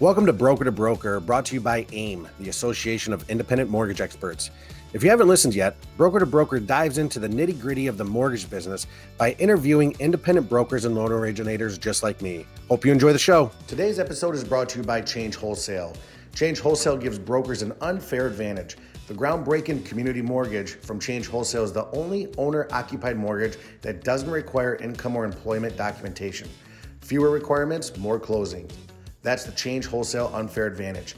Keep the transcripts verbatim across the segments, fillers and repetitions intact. Welcome to Broker to Broker, brought to you by AIM, the Association of Independent Mortgage Experts. If you haven't listened yet, Broker to Broker dives into the nitty-gritty of the mortgage business by interviewing independent brokers and loan originators just like me. Hope you enjoy the show. Today's episode is brought to you by Change Wholesale. Change Wholesale gives brokers an unfair advantage. The groundbreaking community mortgage from Change Wholesale is the only owner-occupied mortgage that doesn't require income or employment documentation. Fewer requirements, more closing. That's the Change Wholesale Unfair Advantage.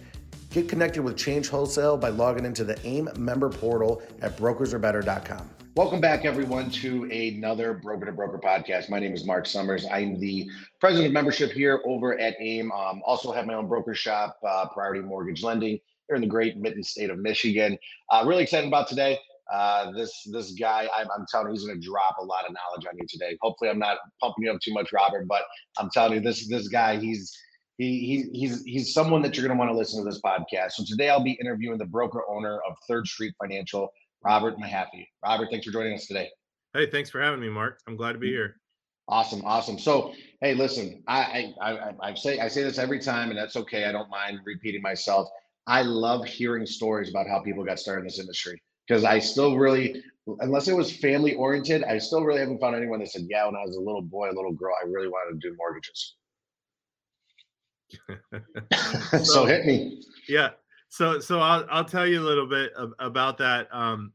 Get connected with Change Wholesale by logging into the AIM member portal at brokers are better dot com. Welcome back, everyone, to another Broker to Broker podcast. My name is Mark Summers. I'm the president of membership here over at AIM. Um, also have my own broker shop, uh, Priority Mortgage Lending, here in the great mitten state of Michigan. Uh, really excited about today. Uh, this this guy, I'm, I'm telling you, he's going to drop a lot of knowledge on you today. Hopefully, I'm not pumping you up too much, Robert, but I'm telling you, this this guy, he's... He, he, he's he's someone that you're going to want to listen to this podcast. So today I'll be interviewing the broker owner of Third Street Financial, Robert Mahaffey. Robert, thanks for joining us today. Hey, thanks for having me, Mark. I'm glad to be here. Awesome, awesome. So, hey, listen, I I, I, I say I say this every time, and that's okay. I don't mind repeating myself. I love hearing stories about how people got started in this industry because I still really, unless it was family oriented, I still really haven't found anyone that said, yeah, when I was a little boy, a little girl, I really wanted to do mortgages. so, so hit me. Yeah. So, so I'll, I'll tell you a little bit of, about that. Um,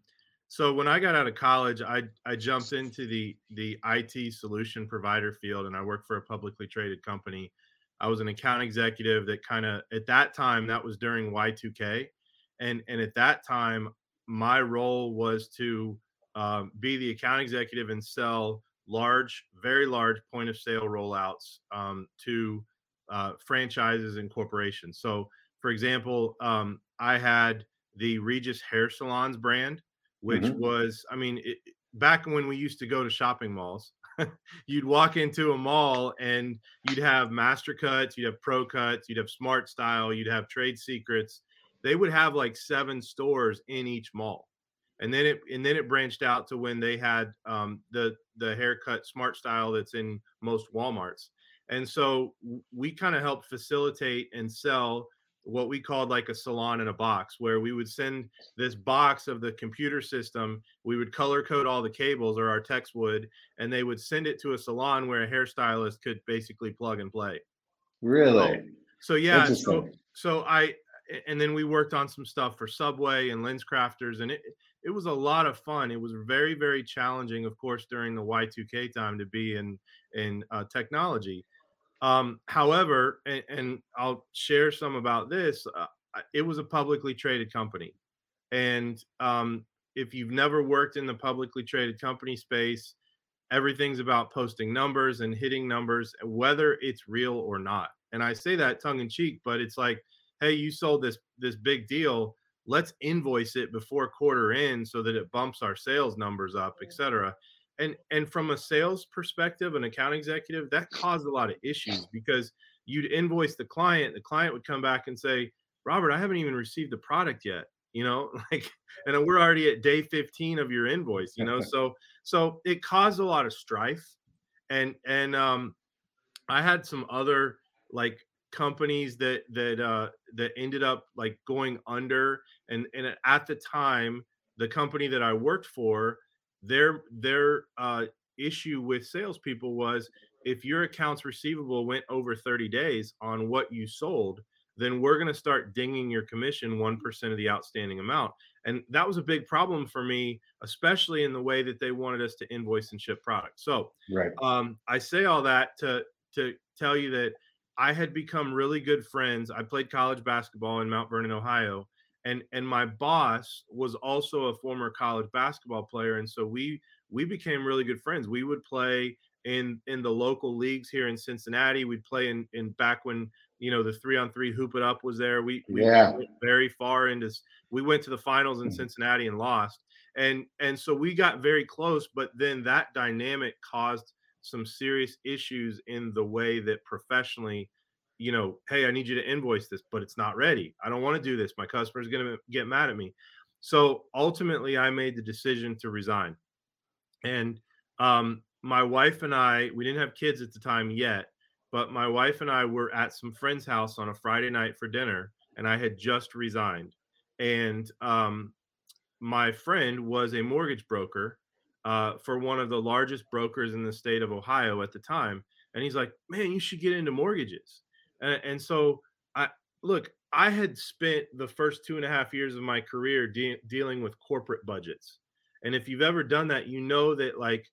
so when I got out of college, I, I jumped into the, the I T solution provider field and I worked for a publicly traded company. I was an account executive that kind of, at that time, that was during Y two K. And, and at that time, my role was to um, be the account executive and sell large, very large point of sale rollouts um, to Uh, franchises and corporations. So, for example, um, I had the Regis Hair Salons brand, which mm-hmm. was, I mean, it, back when we used to go to shopping malls, you'd walk into a mall and you'd have MasterCuts, you'd have ProCuts, you'd have Smart Style, you'd have Trade Secrets. They would have like seven stores in each mall, and then it and then it branched out to when they had um, the the haircut Smart Style that's in most Walmarts. And so we kind of helped facilitate and sell what we called like a salon in a box, where we would send this box of the computer system. We would color code all the cables, or our techs would, and they would send it to a salon where a hairstylist could basically plug and play. Really? So, so yeah. So, so I, and then we worked on some stuff for Subway and LensCrafters, and it, it was a lot of fun. It was very, very challenging, of course, during the Y two K time to be in, in uh, technology. Um, however, and, and I'll share some about this, uh, it was a publicly traded company. And um, if you've never worked in the publicly traded company space, everything's about posting numbers and hitting numbers, whether it's real or not. And I say that tongue in cheek, but it's like, hey, you sold this, this big deal. Let's invoice it before quarter end so that it bumps our sales numbers up, et cetera. And and from a sales perspective, an account executive, that caused a lot of issues because you'd invoice the client, the client would come back and say, Robert, I haven't even received the product yet, you know, like, and we're already at day fifteen of your invoice, you know, so so it caused a lot of strife. And and um, I had some other like companies that that uh, that ended up like going under, and and at the time, the company that I worked for, Their their uh, issue with salespeople was if your accounts receivable went over thirty days on what you sold, then we're going to start dinging your commission one percent of the outstanding amount. And that was a big problem for me, especially in the way that they wanted us to invoice and ship product. So right. um, I say all that to to tell you that I had become really good friends. I played college basketball in Mount Vernon, Ohio. And and my boss was also a former college basketball player. And so we we became really good friends. We would play in in the local leagues here in Cincinnati. We'd play in, in back when, you know, the three on three hoop it up was there. We, we yeah. went very far into we went to the finals in Cincinnati and lost. And and so we got very close. But then that dynamic caused some serious issues in the way that professionally, you know, hey, I need you to invoice this, but it's not ready. I don't want to do this. My customer is going to get mad at me. So ultimately, I made the decision to resign. And um, my wife and I, we didn't have kids at the time yet, but my wife and I were at some friend's house on a Friday night for dinner, and I had just resigned. And um, my friend was a mortgage broker uh, for one of the largest brokers in the state of Ohio at the time. And he's like, man, you should get into mortgages. And, and so I look, I had spent the first two and a half years of my career de- dealing with corporate budgets. And if you've ever done that, you know that like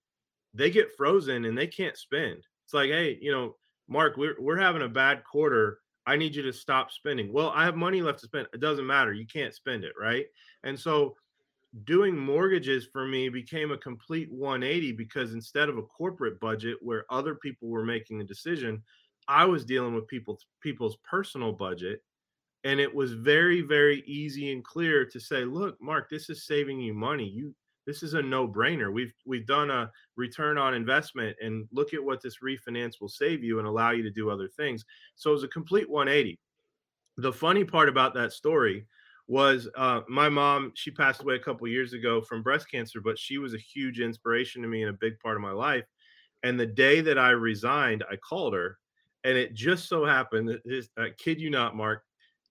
they get frozen and they can't spend. It's like, hey, you know, Mark, we're we're having a bad quarter. I need you to stop spending. Well, I have money left to spend. It doesn't matter. You can't spend it, right? And so doing mortgages for me became a complete one eighty, because instead of a corporate budget where other people were making the decision, I was dealing with people's people's personal budget. And it was very, very easy and clear to say, look, Mark, this is saving you money. You This is a no-brainer. We've we've done a return on investment, and look at what this refinance will save you and allow you to do other things. So it was a complete one eighty. The funny part about that story was uh, my mom, she passed away a couple of years ago from breast cancer, but she was a huge inspiration to me and a big part of my life. And the day that I resigned, I called her, and it just so happened that this, I kid you not, Mark,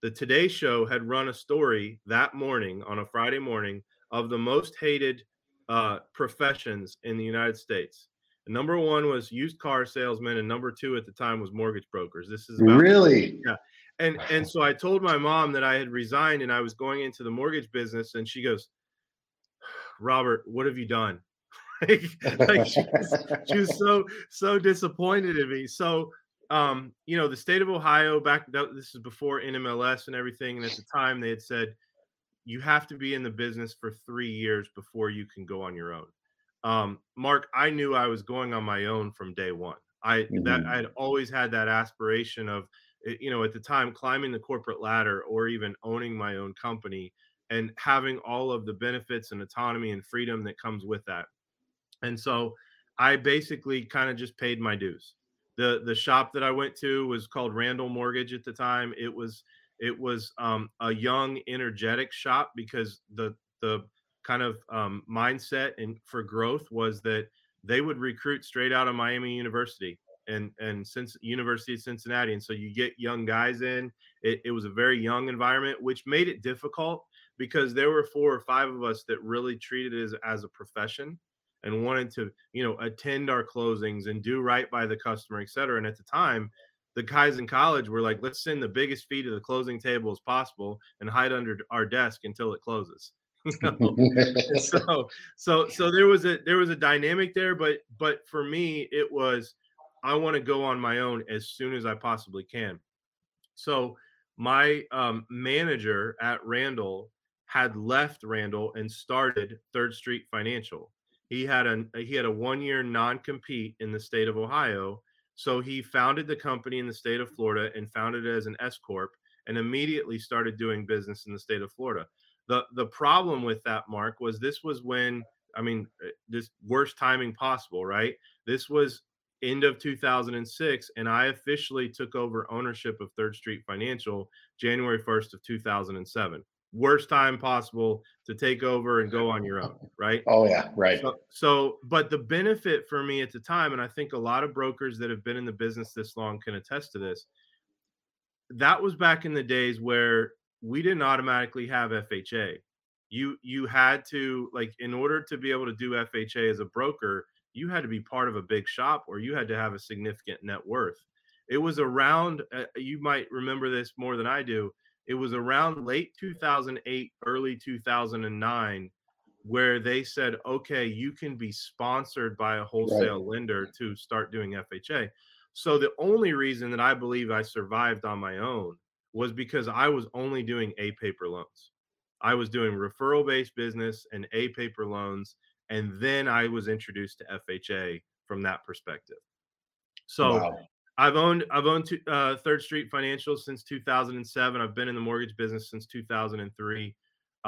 the Today Show had run a story that morning on a Friday morning of the most hated uh, professions in the United States. And number one was used car salesmen, and number two at the time was mortgage brokers. This is about- really, yeah. And and so I told my mom that I had resigned and I was going into the mortgage business, and she goes, "Robert, what have you done?" like, like she, was, she was so so disappointed in me. So um, you know, the state of Ohio back this is before N M L S and everything, and at the time they had said, you have to be in the business for three years before you can go on your own. Um, Mark, I knew I was going on my own from day one. I mm-hmm. that I had always had that aspiration of, you know, at the time, climbing the corporate ladder or even owning my own company and having all of the benefits and autonomy and freedom that comes with that. And so I basically kind of just paid my dues. The the shop that I went to was called Randall Mortgage at the time. It was It was um, a young, energetic shop, because the the kind of um, mindset and for growth was that they would recruit straight out of Miami University and and since University of Cincinnati, and so you get young guys in. It, it was a very young environment, which made it difficult because there were four or five of us that really treated it as, as a profession and wanted to, you know, attend our closings and do right by the customer, et cetera. And at the time, the guys in college were like, let's send the biggest fee to the closing table as possible and hide under our desk until it closes. You know? so, so, so there was a, there was a dynamic there, but, but for me, it was, I want to go on my own as soon as I possibly can. So my um, manager at Randall had left Randall and started Third Street Financial. He had a, he had a one year non-compete in the state of Ohio. So he founded the company in the state of Florida and founded it as an S corp, and immediately started doing business in the state of Florida. The the problem with that, Mark, was this was when, I mean, this worst timing possible, right? This was end of two thousand six, and I officially took over ownership of Third Street Financial January first of two thousand seven. Worst time possible to take over and go on your own, right? Oh yeah, right. So, so, but the benefit for me at the time, and I think a lot of brokers that have been in the business this long can attest to this, that was back in the days where we didn't automatically have F H A. You you had to, like, in order to be able to do F H A as a broker, you had to be part of a big shop or you had to have a significant net worth. It was around, uh, you might remember this more than I do, it was around late two thousand eight, early two thousand nine, where they said, okay, you can be sponsored by a wholesale right. lender to start doing F H A. So the only reason that I believe I survived on my own was because I was only doing A paper loans. I was doing referral-based business and A paper loans. And then I was introduced to F H A from that perspective. So wow. I've owned I've owned two, uh, Third Street Financial since two thousand seven. I've been in the mortgage business since two thousand three.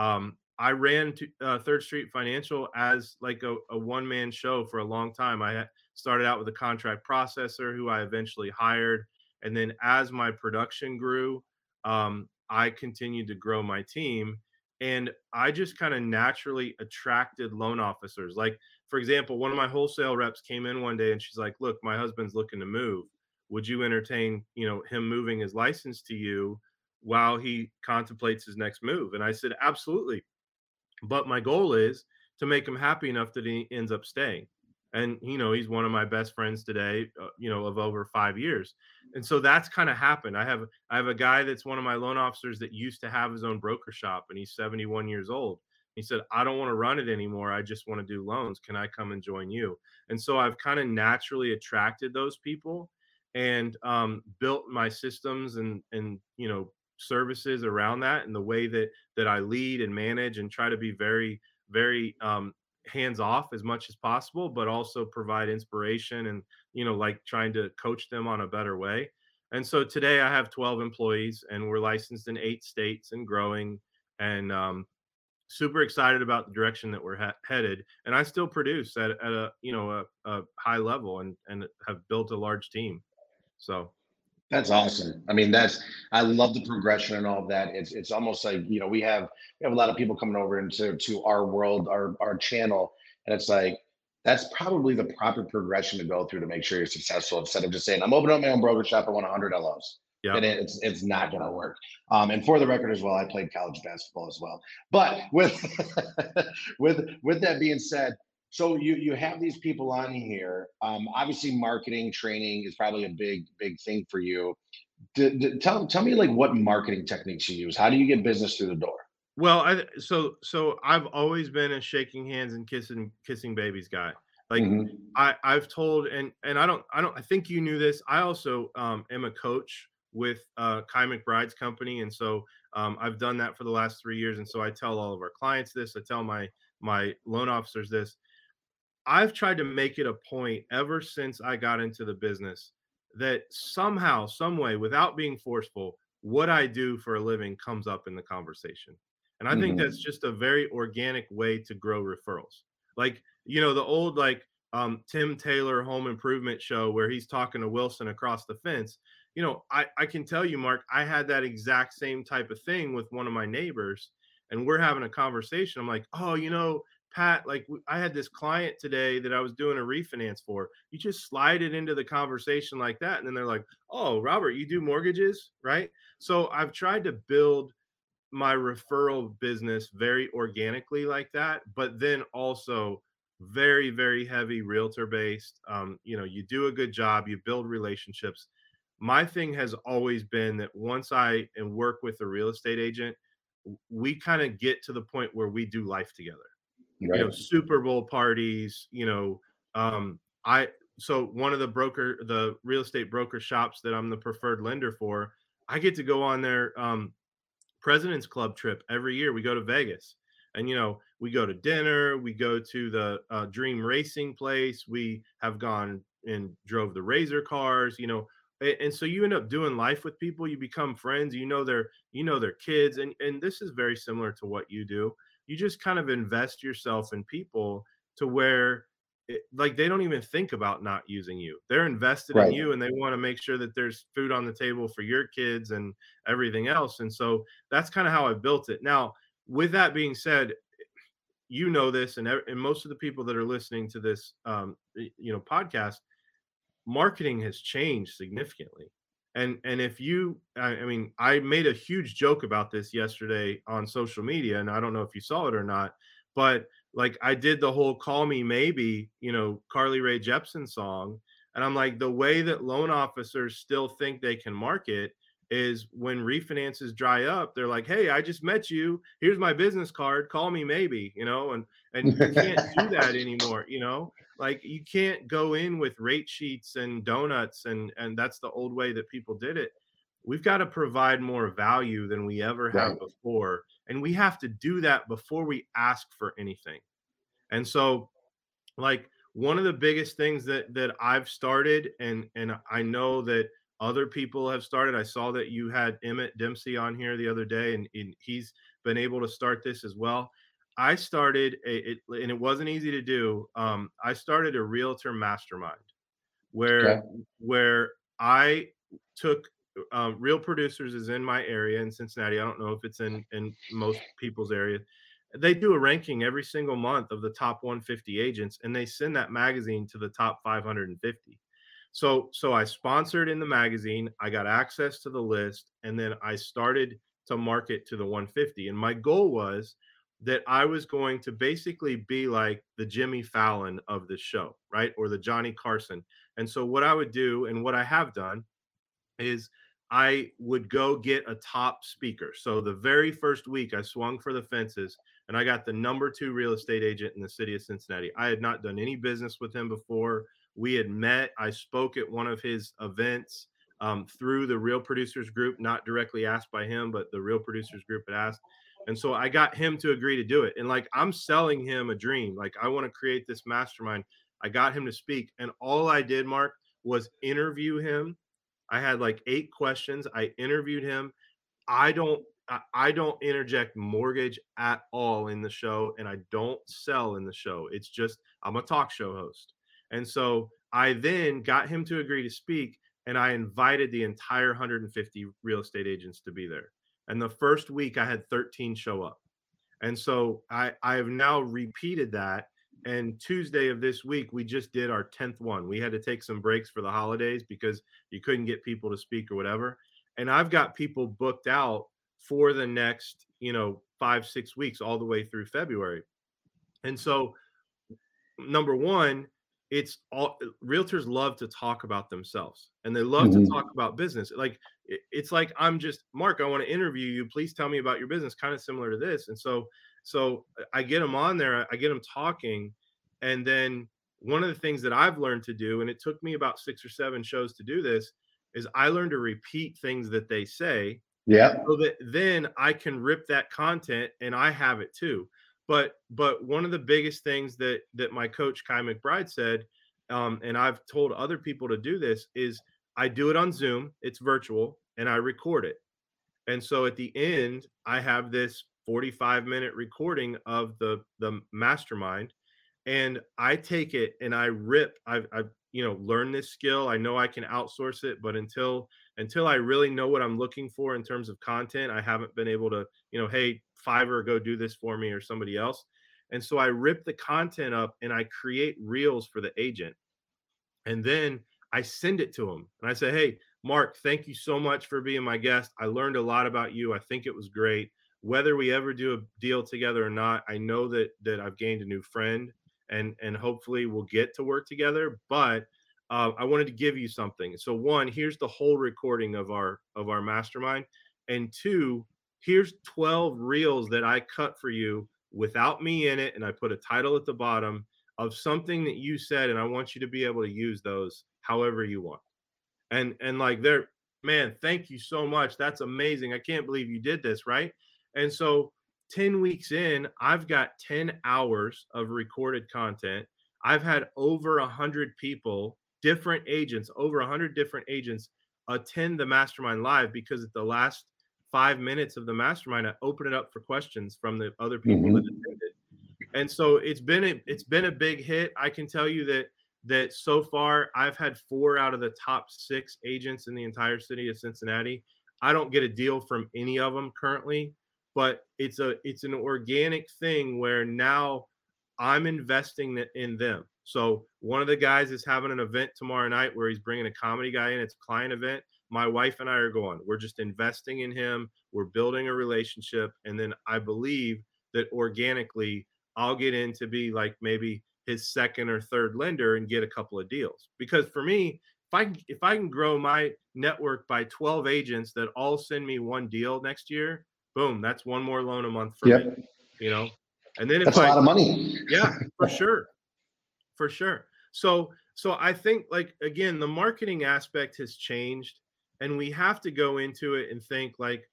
Um, I ran to, uh, Third Street Financial as like a, a one-man show for a long time. I started out with a contract processor who I eventually hired. And then as my production grew, um, I continued to grow my team. And I just kind of naturally attracted loan officers. Like, for example, one of my wholesale reps came in one day and she's like, look, my husband's looking to move. would you entertain, you know, him moving his license to you while he contemplates his next move? And I said, absolutely. But my goal is to make him happy enough that he ends up staying. And, you know, he's one of my best friends today, uh, you know, of over five years. And so that's kind of happened. I have I have a guy that's one of my loan officers that used to have his own broker shop, and he's seventy-one years old. He said, I don't want to run it anymore. I just want to do loans. Can I come and join you? And so I've kind of naturally attracted those people and um, built my systems and, and, you know, services around that, and the way that that I lead and manage and try to be very, very um, hands off as much as possible, but also provide inspiration and, you know, like trying to coach them on a better way. And so today I have twelve employees, and we're licensed in eight states and growing, and um, super excited about the direction that we're ha- headed. And I still produce at, at a, you know, a, a high level, and, and have built a large team. So. That's awesome. I mean, that's, I love the progression and all of that. It's it's almost like, you know, we have we have a lot of people coming over into to our world, our our channel, and it's like, that's probably the proper progression to go through to make sure you're successful, instead of just saying, I'm opening up my own broker shop, I want one hundred L Os. Yep. And it's it's not going to work. Um, and for the record as well, I played college basketball as well. But with with with that being said, so you you have these people on here. Um, obviously, marketing training is probably a big big thing for you. D- d- tell tell me like what marketing techniques you use. How do you get business through the door? Well, I, so so I've always been a shaking hands and kissing kissing babies guy. Like mm-hmm. I I've told and and I don't I don't I think you knew this. I also um, am a coach with uh, Kai McBride's company, and so um, I've done that for the last three years. And so I tell all of our clients this. I tell my my loan officers this. I've tried to make it a point ever since I got into the business that somehow, some way, without being forceful, what I do for a living comes up in the conversation. And I mm-hmm. think that's just a very organic way to grow referrals. Like, you know, the old like um, Tim Taylor home improvement show where he's talking to Wilson across the fence. You know, I, I can tell you, Mark, I had that exact same type of thing with one of my neighbors, and we're having a conversation. I'm like, oh, you know, Pat, like I had this client today that I was doing a refinance for. You just slide it into the conversation like that. And then they're like, oh, Robert, you do mortgages, right? So I've tried to build my referral business very organically like that, but then also very, very heavy realtor based. Um, you know, you do a good job, you build relationships. My thing has always been that once I and work with a real estate agent, we kind of get to the point where we do life together. Right. You know, Super Bowl parties, you know, um, I, so one of the broker, the real estate broker shops that I'm the preferred lender for, I get to go on their um, President's Club trip every year. We go to Vegas, and, you know, we go to dinner, we go to the uh, Dream Racing place. We have gone and drove the Razor cars, you know, and, and so you end up doing life with people, you become friends, you know, their, you know, their kids. And, and this is very similar to what you do. You just kind of invest yourself in people to where it, like they don't even think about not using you. They're invested right. in you, and they want to make sure that there's food on the table for your kids and everything else. And so that's kind of how I built it. Now, with that being said, you know this, and, and most of the people that are listening to this um, you know, podcast, marketing has changed significantly. And and if you, I mean, I made a huge joke about this yesterday on social media, and I don't know if you saw it or not, but like I did the whole Call Me Maybe, you know, Carly Rae Jepsen song. And I'm like, the way that loan officers still think they can market is when refinances dry up, they're like, hey, I just met you. Here's my business card. Call me maybe, you know, and, and you can't do that anymore. You know, like you can't go in with rate sheets and donuts. And, and that's the old way that people did it. We've got to provide more value than we ever right. have before. And we have to do that before we ask for anything. And so like one of the biggest things that, that I've started, and, and I know that other people have started. I saw that you had Emmett Dempsey on here the other day, and, and he's been able to start this as well. I started, a, it, and it wasn't easy to do. Um, I started a realtor mastermind where okay. where I took uh, Real Producers is in my area in Cincinnati. I don't know if it's in, in most people's area. They do a ranking every single month of the top one hundred fifty agents, and they send that magazine to the top five hundred fifty. So, so I sponsored in the magazine, I got access to the list, and then I started to market to the one fifty. And my goal was that I was going to basically be like the Jimmy Fallon of the show, right? Or the Johnny Carson. And so what I would do, and what I have done, is I would go get a top speaker. So the very first week I swung for the fences and I got the number two real estate agent in the city of Cincinnati. I had not done any business with him before. We had met. I spoke at one of his events um, through the Real Producers group, not directly asked by him, but the Real Producers group had asked. And so I got him to agree to do it. And like, I'm selling him a dream. Like, I want to create this mastermind. I got him to speak. And all I did, Mark, was interview him. I had like eight questions. I interviewed him. I don't, I don't interject mortgage at all in the show. And I don't sell in the show. It's just, I'm a talk show host. And so I then got him to agree to speak, and I invited the entire one hundred fifty real estate agents to be there. And the first week I had thirteen show up. And so I, I have now repeated that. And Tuesday of this week, we just did our tenth one. We had to take some breaks for the holidays because you couldn't get people to speak or whatever. And I've got people booked out for the next, you know, five, six weeks, all the way through February. And so number one, it's all realtors love to talk about themselves, and they love mm-hmm. to talk about business. Like, it's like, I'm just, Mark, I want to interview you. Please tell me about your business. Kind of similar to this. And so, so I get them on there, I get them talking. And then one of the things that I've learned to do, and it took me about six or seven shows to do this, is I learned to repeat things that they say. Yeah. So that then I can rip that content and I have it too. But but one of the biggest things that that my coach Kai McBride said, um, and I've told other people to do this, is I do it on Zoom. It's virtual, and I record it. And so at the end, I have this forty-five minute recording of the the mastermind, and I take it and I rip. I've, I've you know learned this skill. I know I can outsource it, but until until I really know what I'm looking for in terms of content, I haven't been able to you know hey. Fiverr, go do this for me, or somebody else. And so I rip the content up and I create reels for the agent. And then I send it to him. And I say, hey, Mark, thank you so much for being my guest. I learned a lot about you. I think it was great. Whether we ever do a deal together or not, I know that that I've gained a new friend, and, and hopefully we'll get to work together. But uh, I wanted to give you something. So one, here's the whole recording of our of our mastermind. And two, here's twelve reels that I cut for you without me in it. And I put a title at the bottom of something that you said, and I want you to be able to use those however you want. And, and like they're, man, thank you so much. That's amazing. I can't believe you did this. Right. And so ten weeks in, I've got ten hours of recorded content. I've had over a hundred people, different agents, over a hundred different agents attend the Mastermind Live, because at the last five minutes of the mastermind, I open it up for questions from the other people mm-hmm. that attended. And so it's been, a, it's been a big hit. I can tell you that, that so far I've had four out of the top six agents in the entire city of Cincinnati. I don't get a deal from any of them currently, but it's a, it's an organic thing where now I'm investing in them. So one of the guys is having an event tomorrow night where he's bringing a comedy guy in. It's a client event. My wife and I are going, we're just investing in him. We're building a relationship. And then I believe that organically I'll get in to be like maybe his second or third lender and get a couple of deals. Because for me, if I, if I can grow my network by twelve agents that all send me one deal next year, boom, that's one more loan a month for yep. me, you know? And then it's a lot of money. Yeah, for sure. For sure. So, so I think like, again, the marketing aspect has changed. And we have to go into it and think like,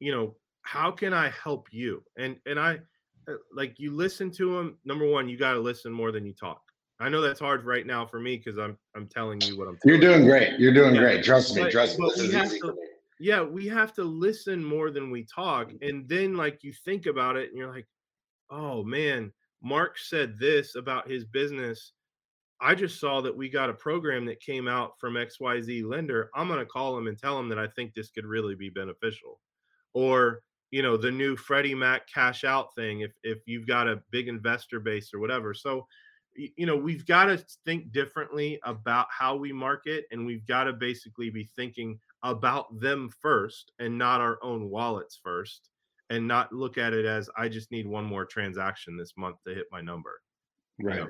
you know, how can I help you? And and I, like you listen to them. Number one, you got to listen more than you talk. I know that's hard right now for me because I'm I'm telling you what I'm. You're doing great. You're doing yeah. great. Trust me. But, trust me. We have to, yeah, we have to listen more than we talk. And then like you think about it and you're like, oh man, Mark said this about his business. I just saw that we got a program that came out from X Y Z lender. I'm going to call him and tell him that I think this could really be beneficial. Or, you know, the new Freddie Mac cash out thing, if if you've got a big investor base or whatever. So you know, we've got to think differently about how we market, and we've got to basically be thinking about them first and not our own wallets first, and not look at it as I just need one more transaction this month to hit my number. Right. You know?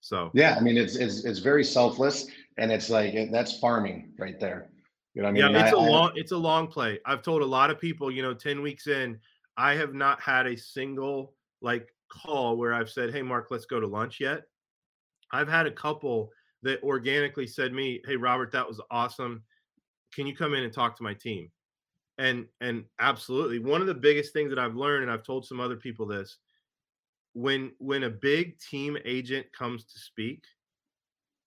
So, yeah, I mean, it's, it's, it's very selfless, and it's like, that's farming right there. You know what I mean? Yeah, it's I, a long, I, it's a long play. I've told a lot of people, you know, ten weeks in, I have not had a single like call where I've said, hey, Mark, let's go to lunch yet. I've had a couple that organically said to me, hey, Robert, that was awesome. Can you come in and talk to my team? And, and absolutely. One of the biggest things that I've learned, and I've told some other people this, when, when a big team agent comes to speak,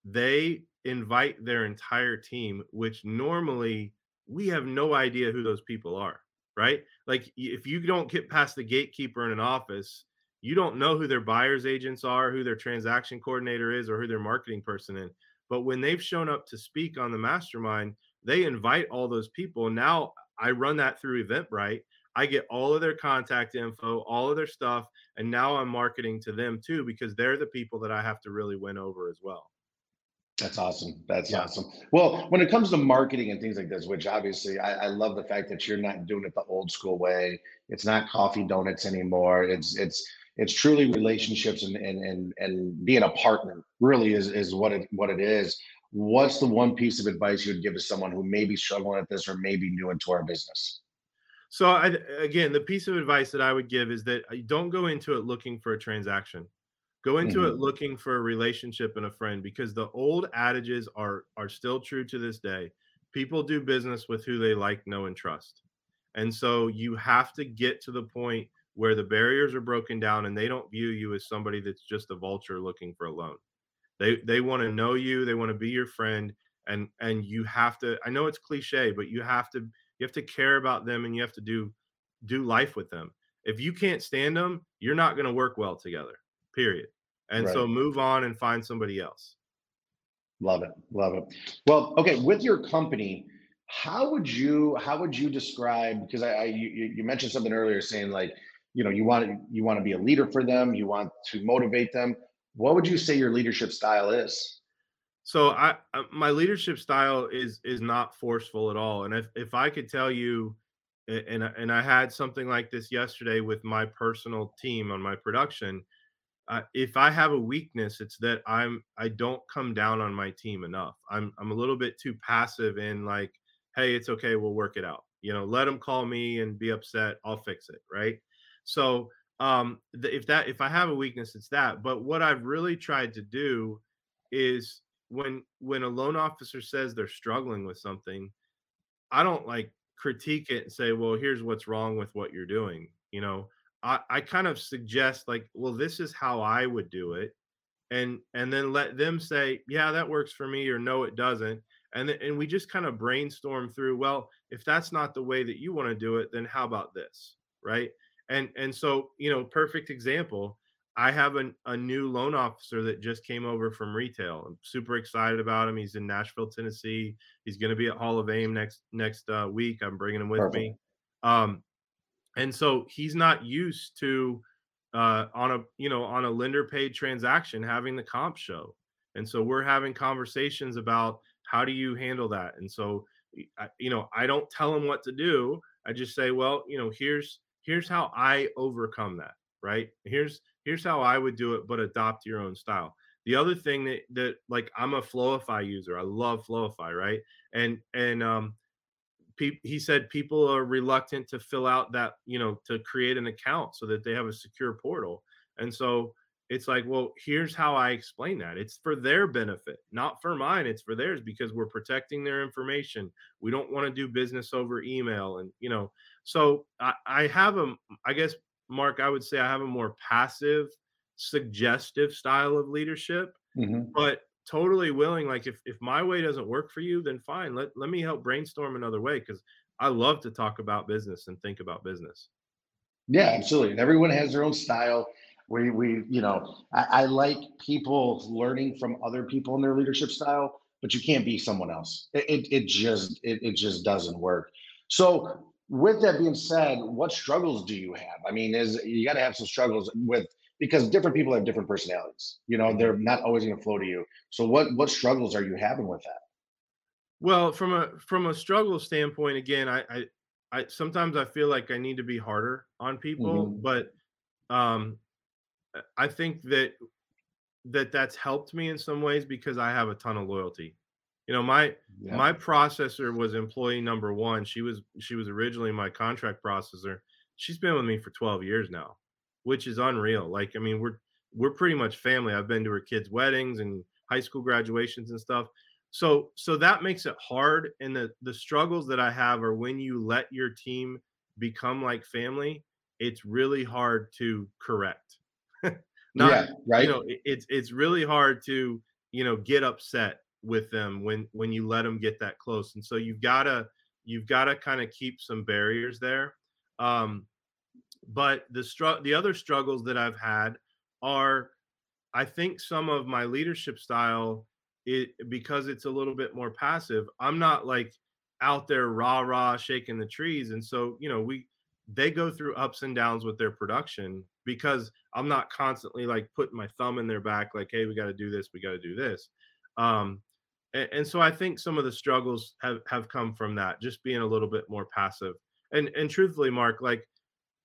they invite their entire team, which normally we have no idea who those people are, right? Like if you don't get past the gatekeeper in an office, you don't know who their buyer's agents are, who their transaction coordinator is, or who their marketing person is. But when they've shown up to speak on the mastermind, they invite all those people. Now I run that through Eventbrite. I get all of their contact info, all of their stuff. And now I'm marketing to them too, because they're the people that I have to really win over as well. That's awesome. That's yeah. awesome. Well, when it comes to marketing and things like this, which obviously I, I love the fact that you're not doing it the old school way. It's not coffee donuts anymore. It's, it's, It's truly relationships and and and and being a partner really is, is what it what it is. What's the one piece of advice you would give to someone who may be struggling at this or may be new into our business? So I, again, the piece of advice that I would give is that don't go into it looking for a transaction. Go into mm-hmm. it looking for a relationship and a friend, because the old adages are are still true to this day. People do business with who they like, know, and trust. And so you have to get to the point where the barriers are broken down and they don't view you as somebody that's just a vulture looking for a loan. They they want to know you, they want to be your friend, and and you have to, I know it's cliche, but you have to you have to care about them, and you have to do do life with them. If you can't stand them, you're not going to work well together, period. And right. So move on and find somebody else. Love it, love it. Well, okay, with your company, how would you how would you describe, because I, I you, you mentioned something earlier saying like, you know, you want to, you want to be a leader for them. You want to motivate them. What would you say your leadership style is? So I, my leadership style is, is not forceful at all. And if, if I could tell you, and, and I had something like this yesterday with my personal team on my production, uh, if I have a weakness, it's that I'm, I don't come down on my team enough. I'm, I'm a little bit too passive in like, hey, it's okay. We'll work it out. You know, let them call me and be upset. I'll fix it. Right. So um, the, if that if I have a weakness, it's that. But what I've really tried to do is when when a loan officer says they're struggling with something, I don't like critique it and say, well, here's what's wrong with what you're doing. You know, I, I kind of suggest like, well, this is how I would do it. And and then let them say, yeah, that works for me, or no, it doesn't. And th- and we just kind of brainstorm through, well, if that's not the way that you want to do it, then how about this? Right. And and so, you know, perfect example, I have an, a new loan officer that just came over from retail. I'm super excited about him. He's in Nashville, Tennessee. He's going to be at Hall of A I M next next uh, week. I'm bringing him with Perfect. me. Um, and so he's not used to uh, on a, you know, on a lender paid transaction having the comp show. And so we're having conversations about how do you handle that? And so, you know, I don't tell him what to do. I just say, well, you know, here's Here's how I overcome that, right? Here's here's how I would do it, but adopt your own style. The other thing that that like I'm a Flowify user. I love Flowify, right? And and um, pe- he said people are reluctant to fill out that, you know, to create an account so that they have a secure portal. And so it's like, well, here's how I explain that. It's for their benefit, not for mine. It's for theirs because we're protecting their information. We don't want to do business over email, and you know. So I, I have a, I guess, Mark, I would say I have a more passive, suggestive style of leadership, mm-hmm. but totally willing. Like if, if my way doesn't work for you, then fine. Let, let me help brainstorm another way, because I love to talk about business and think about business. Yeah, absolutely. And everyone has their own style. We, we you know, I, I like people learning from other people in their leadership style, but you can't be someone else. It, it, it just, it, it just doesn't work. So with that being said, what struggles do you have? I mean, is you got to have some struggles with because different people have different personalities. You know, they're not always going to flow to you. So what what struggles are you having with that? Well, from a from a struggle standpoint, again, I I, I sometimes I feel like I need to be harder on people, mm-hmm. but um, I think that that that's helped me in some ways because I have a ton of loyalty. You know, my yeah. my processor was employee number one. She was she was originally my contract processor. She's been with me for twelve years now, which is unreal. Like, I mean, we're we're pretty much family. I've been to her kids' weddings and high school graduations and stuff. So so that makes it hard. And the the struggles that I have are when you let your team become like family, it's really hard to correct. Not, yeah, right. You know, it, it's it's really hard to, you know, get upset with them when when you let them get that close. And so you've got to you've got to kind of keep some barriers there. Um, but the str- the other struggles that I've had are, I think, some of my leadership style, it because it's a little bit more passive. I'm not like out there rah rah shaking the trees. And so, you know, we they go through ups and downs with their production because I'm not constantly like putting my thumb in their back like, hey, we got to do this, we got to do this. Um, and, and so I think some of the struggles have, have come from that, just being a little bit more passive. And and truthfully, Mark, like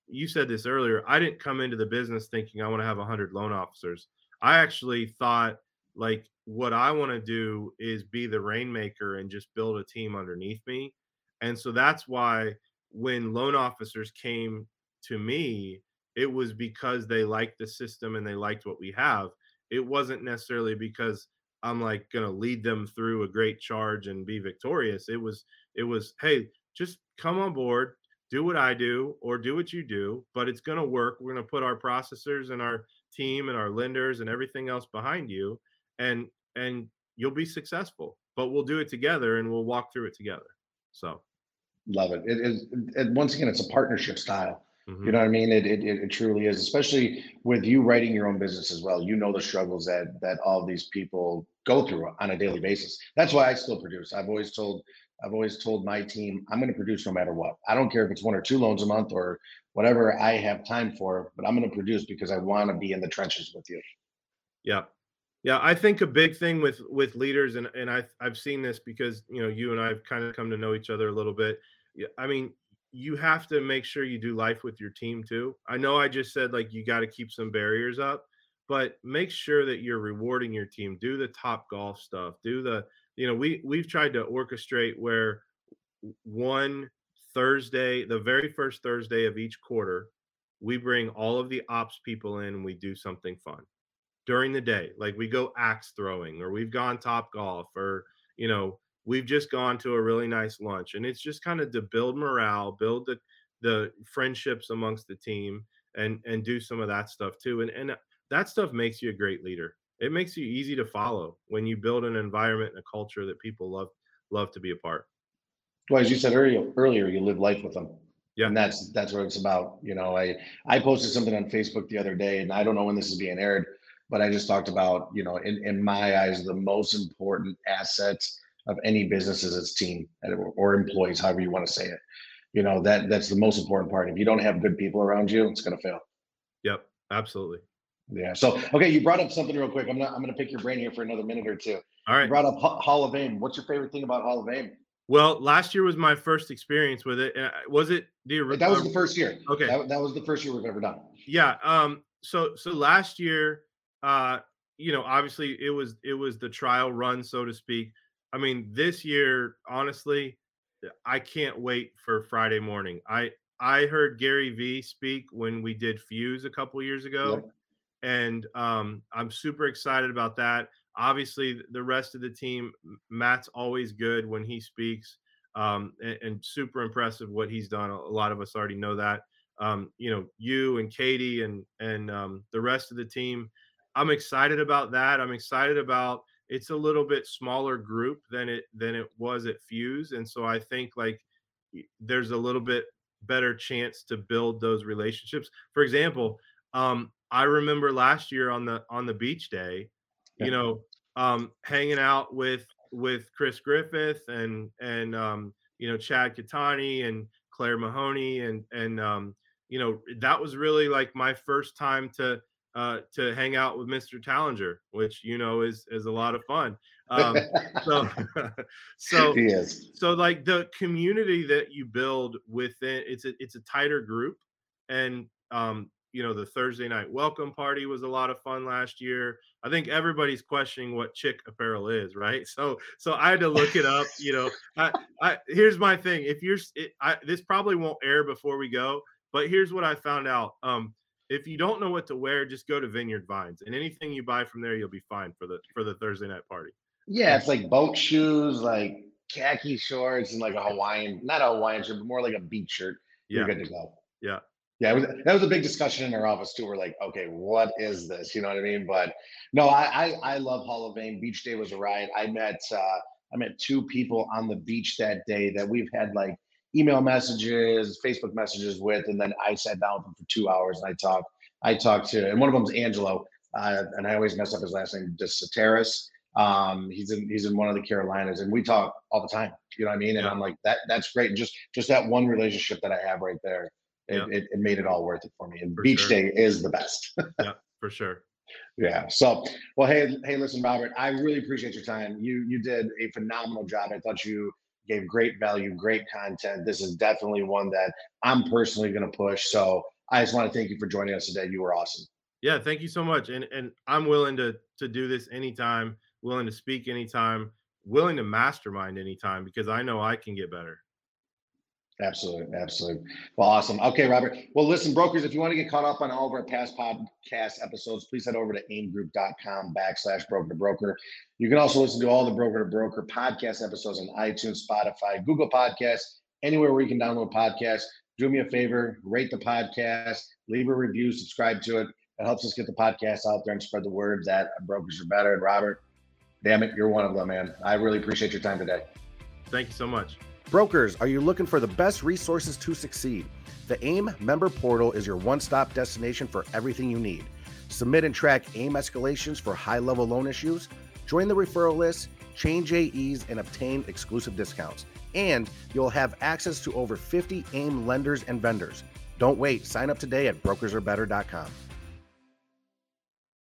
you said this earlier, I didn't come into the business thinking I want to have one hundred loan officers. I actually thought like what I want to do is be the rainmaker and just build a team underneath me. And so that's why when loan officers came to me, it was because they liked the system and they liked what we have. It wasn't necessarily because I'm like going to lead them through a great charge and be victorious. It was, it was, hey, just come on board, do what I do or do what you do, but it's going to work. We're going to put our processors and our team and our lenders and everything else behind you, and and you'll be successful, but we'll do it together and we'll walk through it together. So. Love it. It is. And once again, it's a partnership style. Mm-hmm. You know what I mean? It, it it truly is, especially with you writing your own business as well. You know the struggles that that all these people go through on a daily basis. That's why I still produce. I've always told I've always told my team, I'm going to produce no matter what. I don't care if it's one or two loans a month or whatever I have time for, but I'm going to produce because I want to be in the trenches with you. Yeah. Yeah. I think a big thing with with leaders, and, and I've, I've seen this because, you know, you and I have kind of come to know each other a little bit. I mean, you have to make sure you do life with your team too. I know I just said like you got to keep some barriers up, but make sure that you're rewarding your team. Do the Top Golf stuff. Do the, you know, we we've tried to orchestrate where one Thursday, the very first Thursday of each quarter, we bring all of the ops people in and we do something fun during the day. Like we go axe throwing, or we've gone Top Golf, or, you know, we've just gone to a really nice lunch. And it's just kind of to build morale, build the, the friendships amongst the team, and, and do some of that stuff too. And, and that stuff makes you a great leader. It makes you easy to follow when you build an environment and a culture that people love, love to be a part. Well, as you said earlier, earlier, you live life with them. Yeah. And that's, that's what it's about. You know, I, I posted something on Facebook the other day, and I don't know when this is being aired, but I just talked about, you know, in, in my eyes, the most important assets of any business is its team or employees, however you want to say it. You know, that that's the most important part. If you don't have good people around you, it's going to fail. Yep, absolutely. Yeah. So, okay, you brought up something real quick. I'm not, I'm going to pick your brain here for another minute or two. All right. You brought up Hall of Aim. What's your favorite thing about Hall of Aim? Well, last year was my first experience with it. Was it the original? That was the first year. Okay. That, that was the first year we've ever done. Yeah. Um. So, so last year, uh, you know, obviously it was it was the trial run, so to speak. I mean, this year, honestly, I can't wait for Friday morning. I, I heard Gary V speak when we did Fuse a couple years ago, yep. and um, I'm super excited about that. Obviously, the rest of the team, Matt's always good when he speaks, um, and, and super impressive what he's done. A lot of us already know that. Um, you know, you and Katie and and um, the rest of the team, I'm excited about that. I'm excited about. It's a little bit smaller group than it than it was at Fuse. And so I think like there's a little bit better chance to build those relationships. For example, um, I remember last year on the on the beach day, you yeah. know, um, hanging out with with Chris Griffith and and um, you know, Chad Kittani and Claire Mahoney, and and um, you know, that was really like my first time to uh, to hang out with Mister Tallenger, which, you know, is, is a lot of fun. Um, so, so, yes. so like the community that you build within, it's a, it's a tighter group. And, um, you know, the Thursday night welcome party was a lot of fun last year. I think everybody's questioning what chick apparel is, right? So, so I had to look it up. You know, I, I, here's my thing. If you're, it, I, this probably won't air before we go, but here's what I found out. Um, if you don't know what to wear, just go to Vineyard Vines, and anything you buy from there, you'll be fine for the for the Thursday night party. Yeah, it's like boat shoes, like khaki shorts, and like a Hawaiian, not a Hawaiian shirt, but more like a beach shirt. You're yeah. good to go. Yeah. Yeah, it was, that was a big discussion in our office too. We're like, okay, what is this? You know what I mean? But no, I I, I love Hall of Fame. Beach day was a riot. I met uh, I met two people on the beach that day that we've had like email messages, Facebook messages with, and then I sat down with them for two hours and I talked. I talked to, and one of them is Angelo, uh, and I always mess up his last name, just Sotaris. Um, he's in he's in one of the Carolinas, and we talk all the time. You know what I mean? And yeah. I'm like, that that's great. Just just that one relationship that I have right there. It, yeah. it, it made it all worth it for me. And for beach sure. day is the best. Yeah, for sure. Yeah. So, well, hey, hey, listen, Robert, I really appreciate your time. You, you did a phenomenal job. I thought you gave great value, great content. This is definitely one that I'm personally going to push. So I just want to thank you for joining us today. You were awesome. Yeah. Thank you so much. And, and I'm willing to, to do this anytime, willing to speak anytime, willing to mastermind anytime, because I know I can get better. Absolutely. Absolutely. Well, awesome. Okay, Robert. Well, listen, brokers, if you want to get caught up on all of our past podcast episodes, please head over to aimgroup.com backslash broker to broker. You can also listen to all the broker to broker podcast episodes on iTunes, Spotify, Google Podcasts, anywhere where you can download podcasts. Do me a favor, rate the podcast, leave a review, subscribe to it. It helps us get the podcast out there and spread the word that brokers are better. And Robert, damn it, you're one of them, man. I really appreciate your time today. Thank you so much. Brokers, are you looking for the best resources to succeed? The AIM member portal is your one-stop destination for everything you need. Submit and track AIM escalations for high-level loan issues, join the referral list, change A Es, and obtain exclusive discounts. And you'll have access to over fifty AIM lenders and vendors. Don't wait. Sign up today at brokers are better dot com.